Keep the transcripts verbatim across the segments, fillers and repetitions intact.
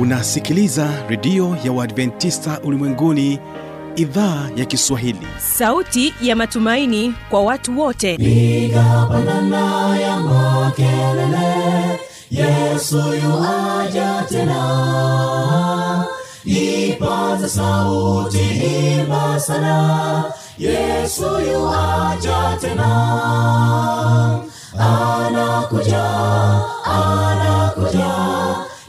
Unasikiliza redio ya Waadventista Ulimwenguni, idhaa ya Kiswahili. Sauti ya matumaini kwa watu wote. Piga bandana ya makelele, Yesu yuaja tena. Ipaza sauti, imba sana, Yesu yuaja tena. Anakuja, anakuja,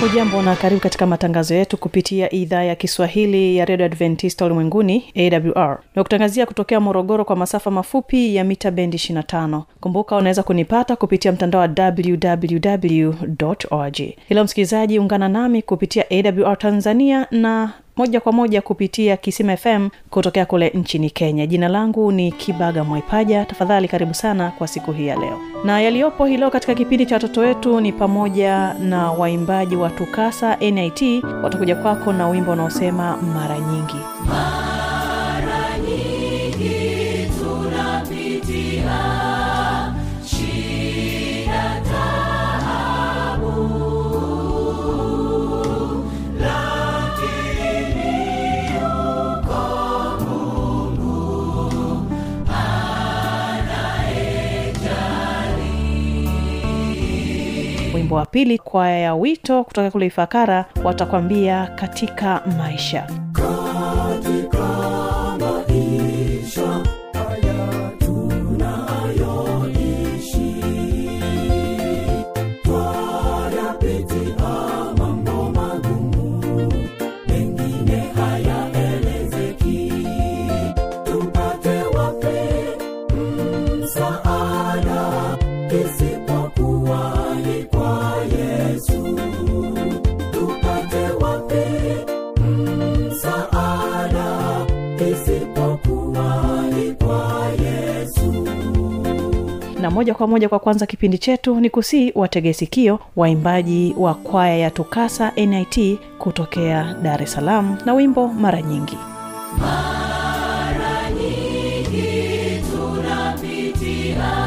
Hujambo na karibu katika matangazo yetu kupitia idhaa ya Kiswahili ya Radio Adventista Ulimwenguni A W R. Nakutangazia kutokea Morogoro kwa masafa mafupi ya mita bendi ishirini na tano. Kumbuka unaweza kunipata kupitia mtandao wa w w w dot org. Hilo msikilizaji, ungana nami kupitia A W R Tanzania na moja kwa moja kupitia Kisima F M kutokea kule nchini Kenya. Jina langu ni Kibaga Mwaipaja. Tafadhali karibu sana kwa siku hii ya leo. Na yaliopo hilo katika kipindi cha watoto wetu ni pamoja na waimbaji wa Tukasa N I T watakuja kwako na wimbo unaosema mara nyingi. Mara nyingi tunapitia wa pili, kwaya ya wito kutoka kule Ifakara watakwambia katika maisha. Katika maisha haya tunayoishi, twayapitia mambo magumu, mengine hayaelezeki, tupate wape msaada isipokuwa na moja kwa moja. Kwa kwanza kipindi chetu ni kusi wategesikio waimbaji wa kwaya ya Tukasa N I T kutokea Dar es Salaam na wimbo mara nyingi. Mara nyingi tunapitia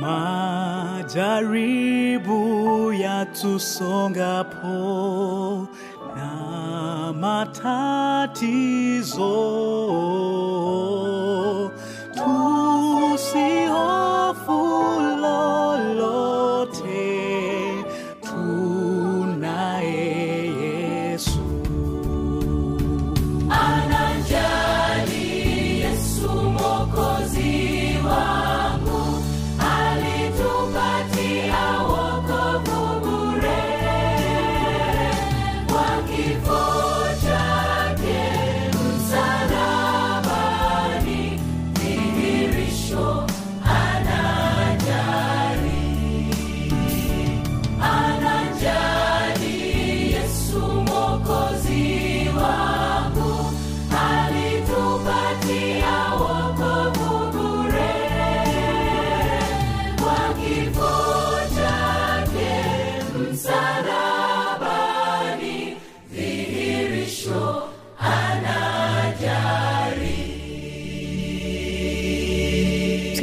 majaribu yatusongapo na matatizo, tusihofu lolote, tunaye Yesu.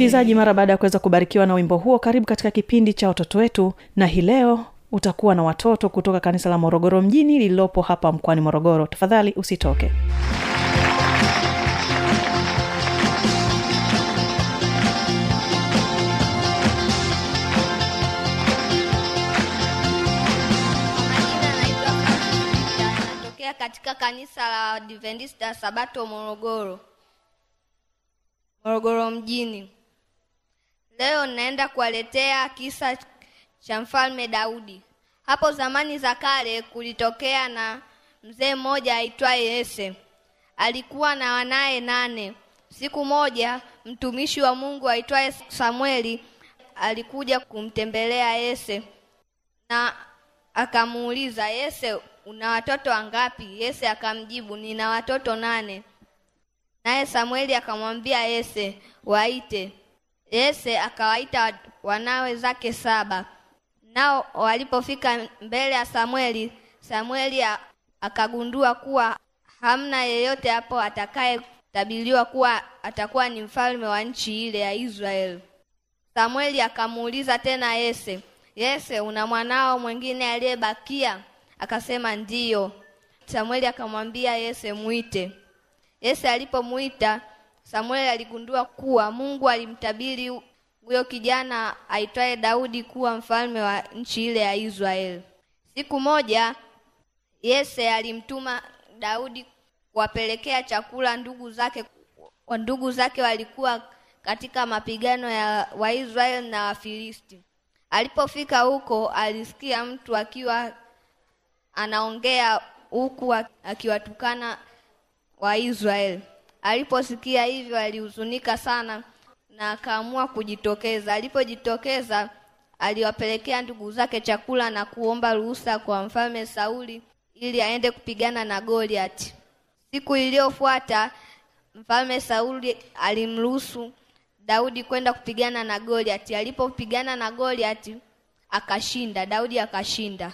Msikilizaji, mara baada ya kuweza kubarikiwa na wimbo huo, karibu katika kipindi cha watoto wetu, na hii leo utakuwa na watoto kutoka kanisa la Morogoro mjini lililopo hapa mkoani Morogoro. Tafadhali usitoke. Natokea katika kanisa la Adventista Sabato Morogoro. Morogoro mjini. Leo naenda kuwaletea kisa cha mfalme Daudi. Hapo zamani za kale kulitokea na mzee mmoja aitwaye Yese. Alikuwa na wanae nane. Siku moja mtumishi wa Mungu aitwaye Samueli alikuja kumtembelea Yese na akamuuliza, "Yese, una watoto wangapi?" Yese akamjibu, "Nina watoto nane." Naye Samueli akamwambia Yese, "Waite." Yese akawaita wanawe zake saba. Nao walipofika mbele ya Samueli, Samueli akagundua kuwa hamna yeyote hapo atakaye tabiliwa kuwa atakuwa ni mfalme wa nchi ile ya Israeli. Samueli akamuuliza tena Yese, "Yese, una mwanao mwingine aliyebakia?" Akasema, "Ndio." Samueli akamwambia Yese, "Muite." Yese alipomuita, Samueli aligundua kuwa Mungu alimtabiri huyo kijana aitwaye Daudi kuwa mfalme wa nchi ile ya Israeli. Siku moja Yese alimtuma Daudi kuwapelekea chakula ndugu zake. Ndugu zake walikuwa katika mapigano ya Waisraeli na Wafilisti. Alipofika huko alisikia mtu akiwa anaongea huku akiwatukana Waisraeli. Aliposikia hivyo alihuzunika sana na akaamua kujitokeza. Alipojitokeza aliwapelekea ndugu zake chakula na kuomba ruhusa kwa mfalme Sauli ili aende kupigana na Goliati. Siku iliyofuata mfalme Sauli alimruhusu Daudi kwenda kupigana na Goliati. Alipopigana na Goliati akashinda, Daudi akashinda.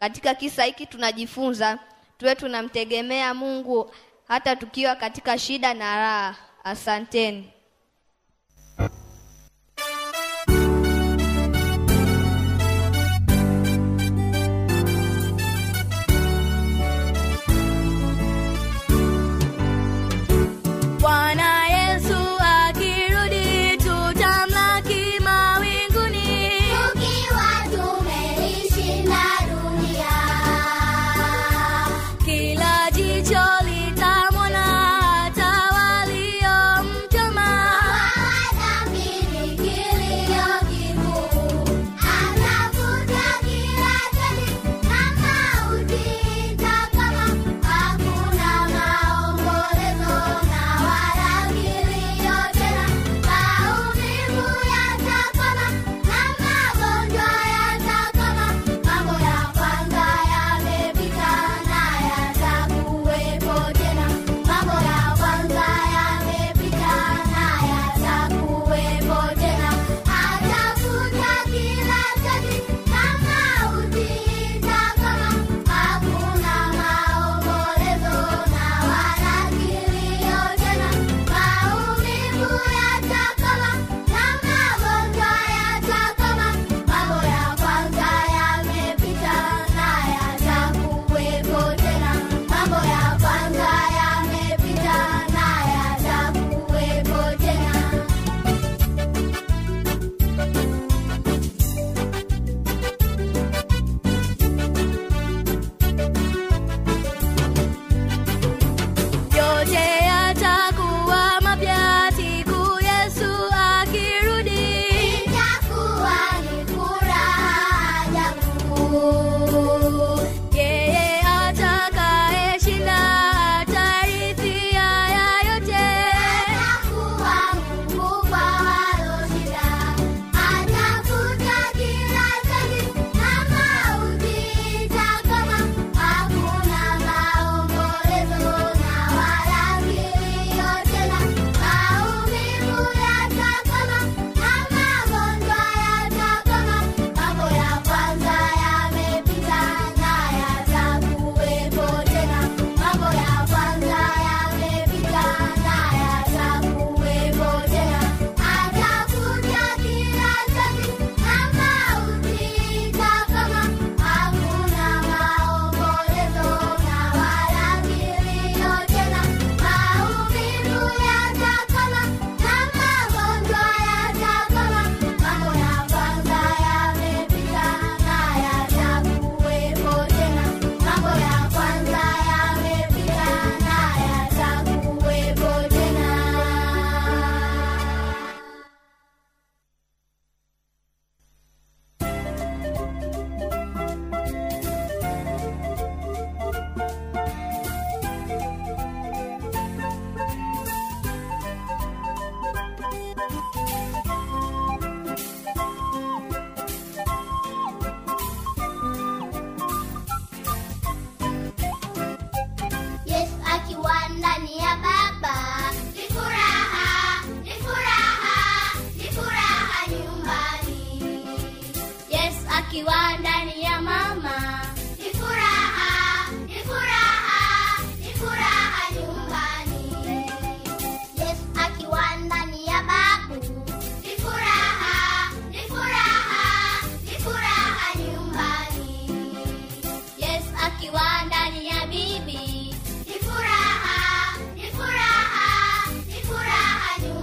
Katika kisa hiki tunajifunza tuwe tunamtegemea Mungu hata tukiwa katika shida na raha. Asanteni. Kila jicho litamwona, hata walio mtama. akiwa ndani ya mama. Ni furaha, ni furaha, ni furaha nyumbani. Yesu akiwa ndani ya babu. Ni furaha, ni furaha, ni furaha nyumbani. Yesu akiwa ndani ya bibi. Ni furaha, ni furaha, ni furaha nyumbani.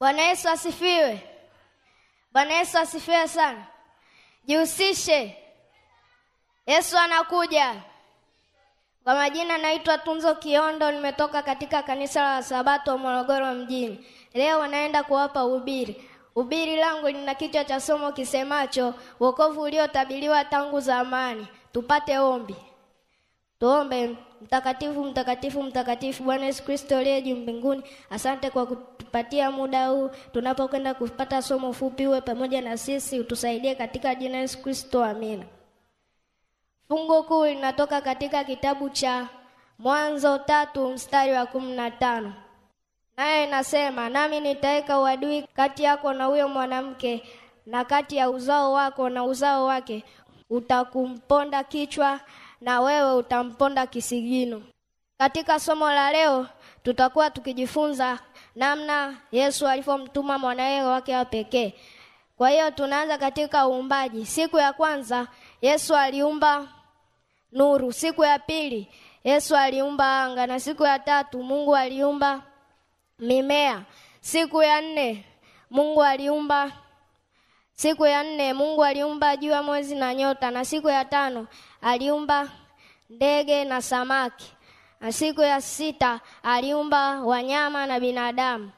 Bwana Yesu asifiwe. Bwana Yesu asifiwe sana. Jihusishe. Yesu anakuja. Kwa majina naitwa Tunzo Kiondo, nimetoka katika kanisa la Sabato Morogoro mjini. Leo naenda kuwapa ubiri. Ubiri langu lina kichwa cha somo kisemacho wokovu uliotabiriwa tangu zamani. Tupate ombi. Tuombe. Mtakatifu, mtakatifu, mtakatifu Bwana Yesu Kristo aliye juu mbinguni, asante kwa kutupatia muda huu tunapokwenda kupata somo fupi. Uwe pamoja na sisi, utusaidie katika jina la Yesu Kristo, amina. Fungu kuu linatoka katika kitabu cha Mwanzo tatu mstari wa kumi na tano. Naye nasema, nami nitaweka uadui kati yako na huyo mwanamke, na kati ya uzao wako na uzao wake, utakumponda kichwa na wewe utamponda kisigino. Katika somo la leo tutakuwa tukijifunza namna Yesu alivyomtuma mwanawe wake wa pekee. Kwa hiyo tunaanza katika uumbaji. Siku ya kwanza Yesu aliumba nuru, siku ya pili Yesu aliumba anga, na siku ya tatu Mungu aliumba mimea. Siku ya nne Mungu aliumba Siku ya nne Mungu aliumba jua, mwezi na nyota, na siku ya tano aliumba ndege na samaki, na siku ya sita aliumba wanyama na binadamu,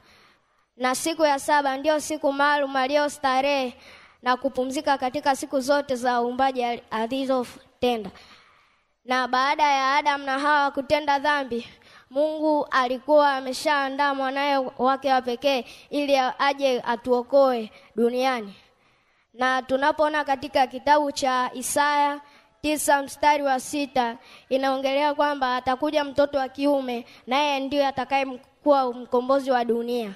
na siku ya saba ndio siku maalum aliyostarehe na kupumzika katika siku zote za uumbaji alizotenda. Na baada ya Adam na Hawa kutenda dhambi, Mungu alikuwa ameshaandaa mwanae wake wa pekee ili aje atuokoe duniani. Na tunapoona katika kitabu cha Isaya tisa mstari wa sita, inaongelea kwamba atakuja mtoto wa kiume, naye ndiye atakayekuwa mkombozi wa dunia.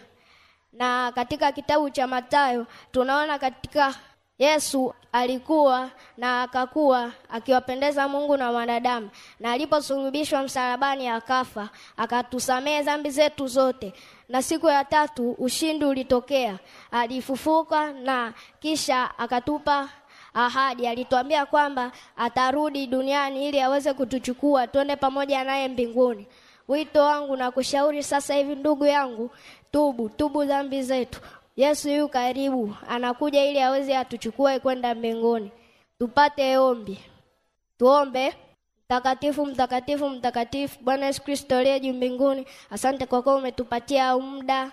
Na katika kitabu cha Mathayo tunaona katika Yesu alikuwa na akakuwa akiwapendeza Mungu na wanadamu, na aliposulubishwa msalabani akafa, akatusamehe dhambi zetu zote. Na siku ya tatu ushindi ulitokea, alifufuka na kisha akatupa ahadi. Alituambia kwamba atarudi duniani ili aweze kutuchukua twende pamoja naye mbinguni. Wito wangu na kushauri sasa hivi, ndugu yangu, tubu, tubu dhambi zetu. Yesu yu karibu, anakuja ili aweze atuchukue kwenda mbinguni. Tupate ombi. Tuombe. Mtakatifu, mtakatifu, mtakatifu Bwana Yesu Kristo aliye juu mbinguni, asante kwa kuwa umetupatia muda,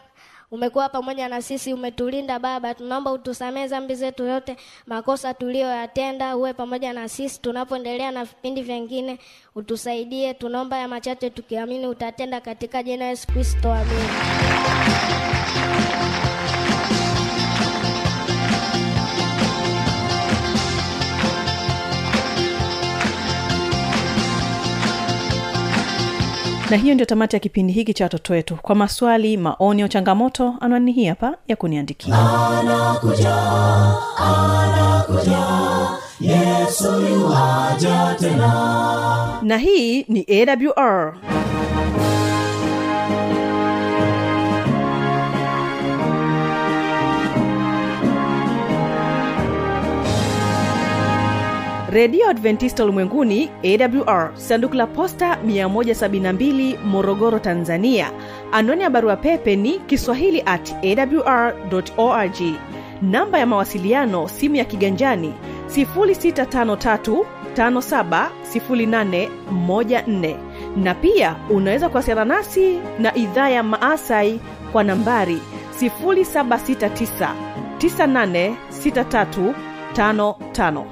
umekuwa pamoja na sisi, umetulinda Baba. Tunaomba utusamehe dhambi zetu zote, makosa tuliyoyatenda. Uwe pamoja na sisi tunapoendelea na vipindi vingine, utusaidie. Tunaomba ya machache tukiamini utatenda, katika jina la Yesu Kristo, amina. Na hiyo ndio tamati ya kipindi hiki cha watoto wetu. Kwa maswali, maoni au changamoto, anwani hii hapa ya kuniandikia. Anakuja, anakuja, Yesu yuaja tena. Na hii ni A W R. Radio Adventista Ulimwenguni, A W R, sanduku la posta mia moja sabini na mbili, Morogoro, Tanzania. Anwani ya barua pepe ni kiswahili at a w r dot org. Namba ya mawasiliano, simu ya kiganjani sifuri sita tano tatu tano saba sifuri nane moja nne. Na pia unaweza kuwasiliana nasi na idhaa ya Maasai kwa nambari sifuri saba sita tisa tisa nane sita tatu tano tano.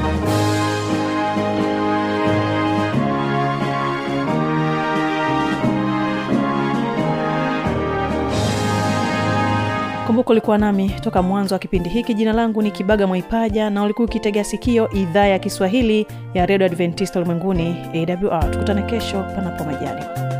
Kumbuka ulikuwa nami toka mwanzo wa kipindi hiki. Jina langu ni Kibaga Mwaipaja na ulikuwa ukitegea sikio idhaa ya Kiswahili ya Radio Adventista Ulimwenguni A W R. Tukutane kesho panapo majaliwa.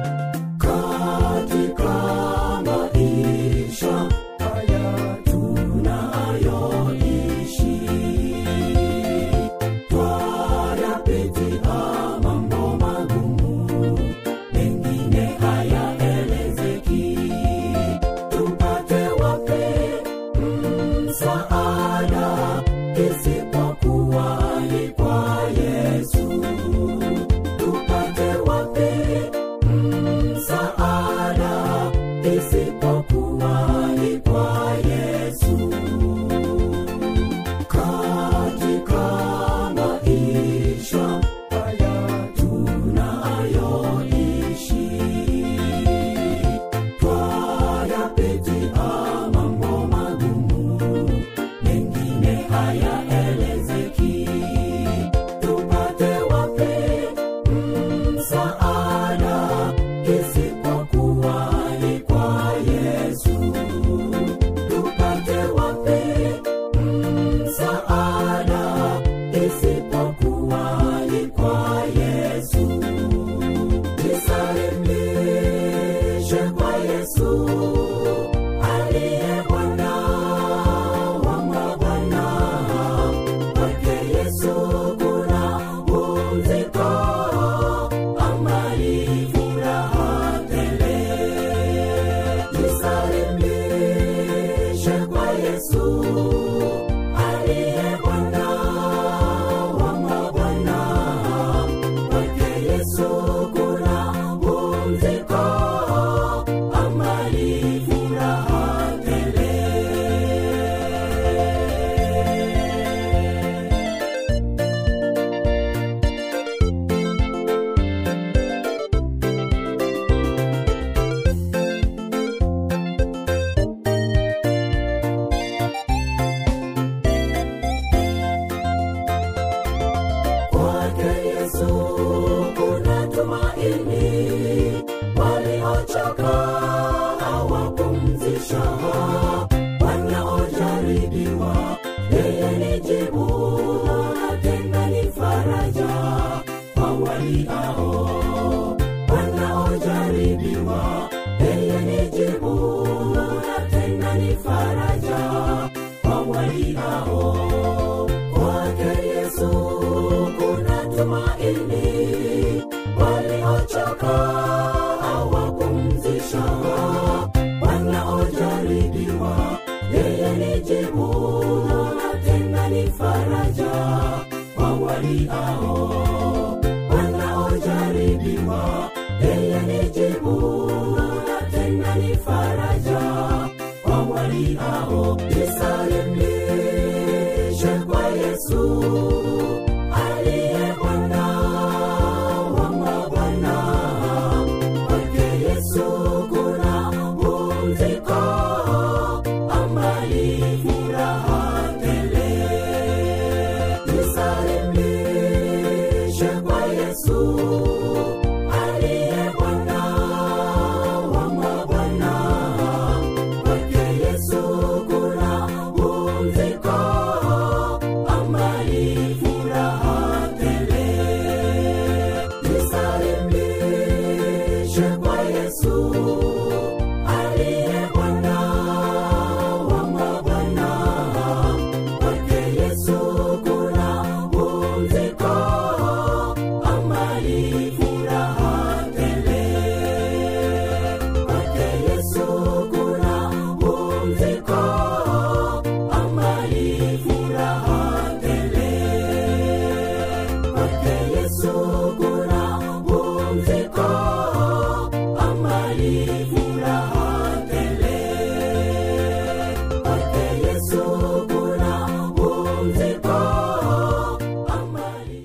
Yesu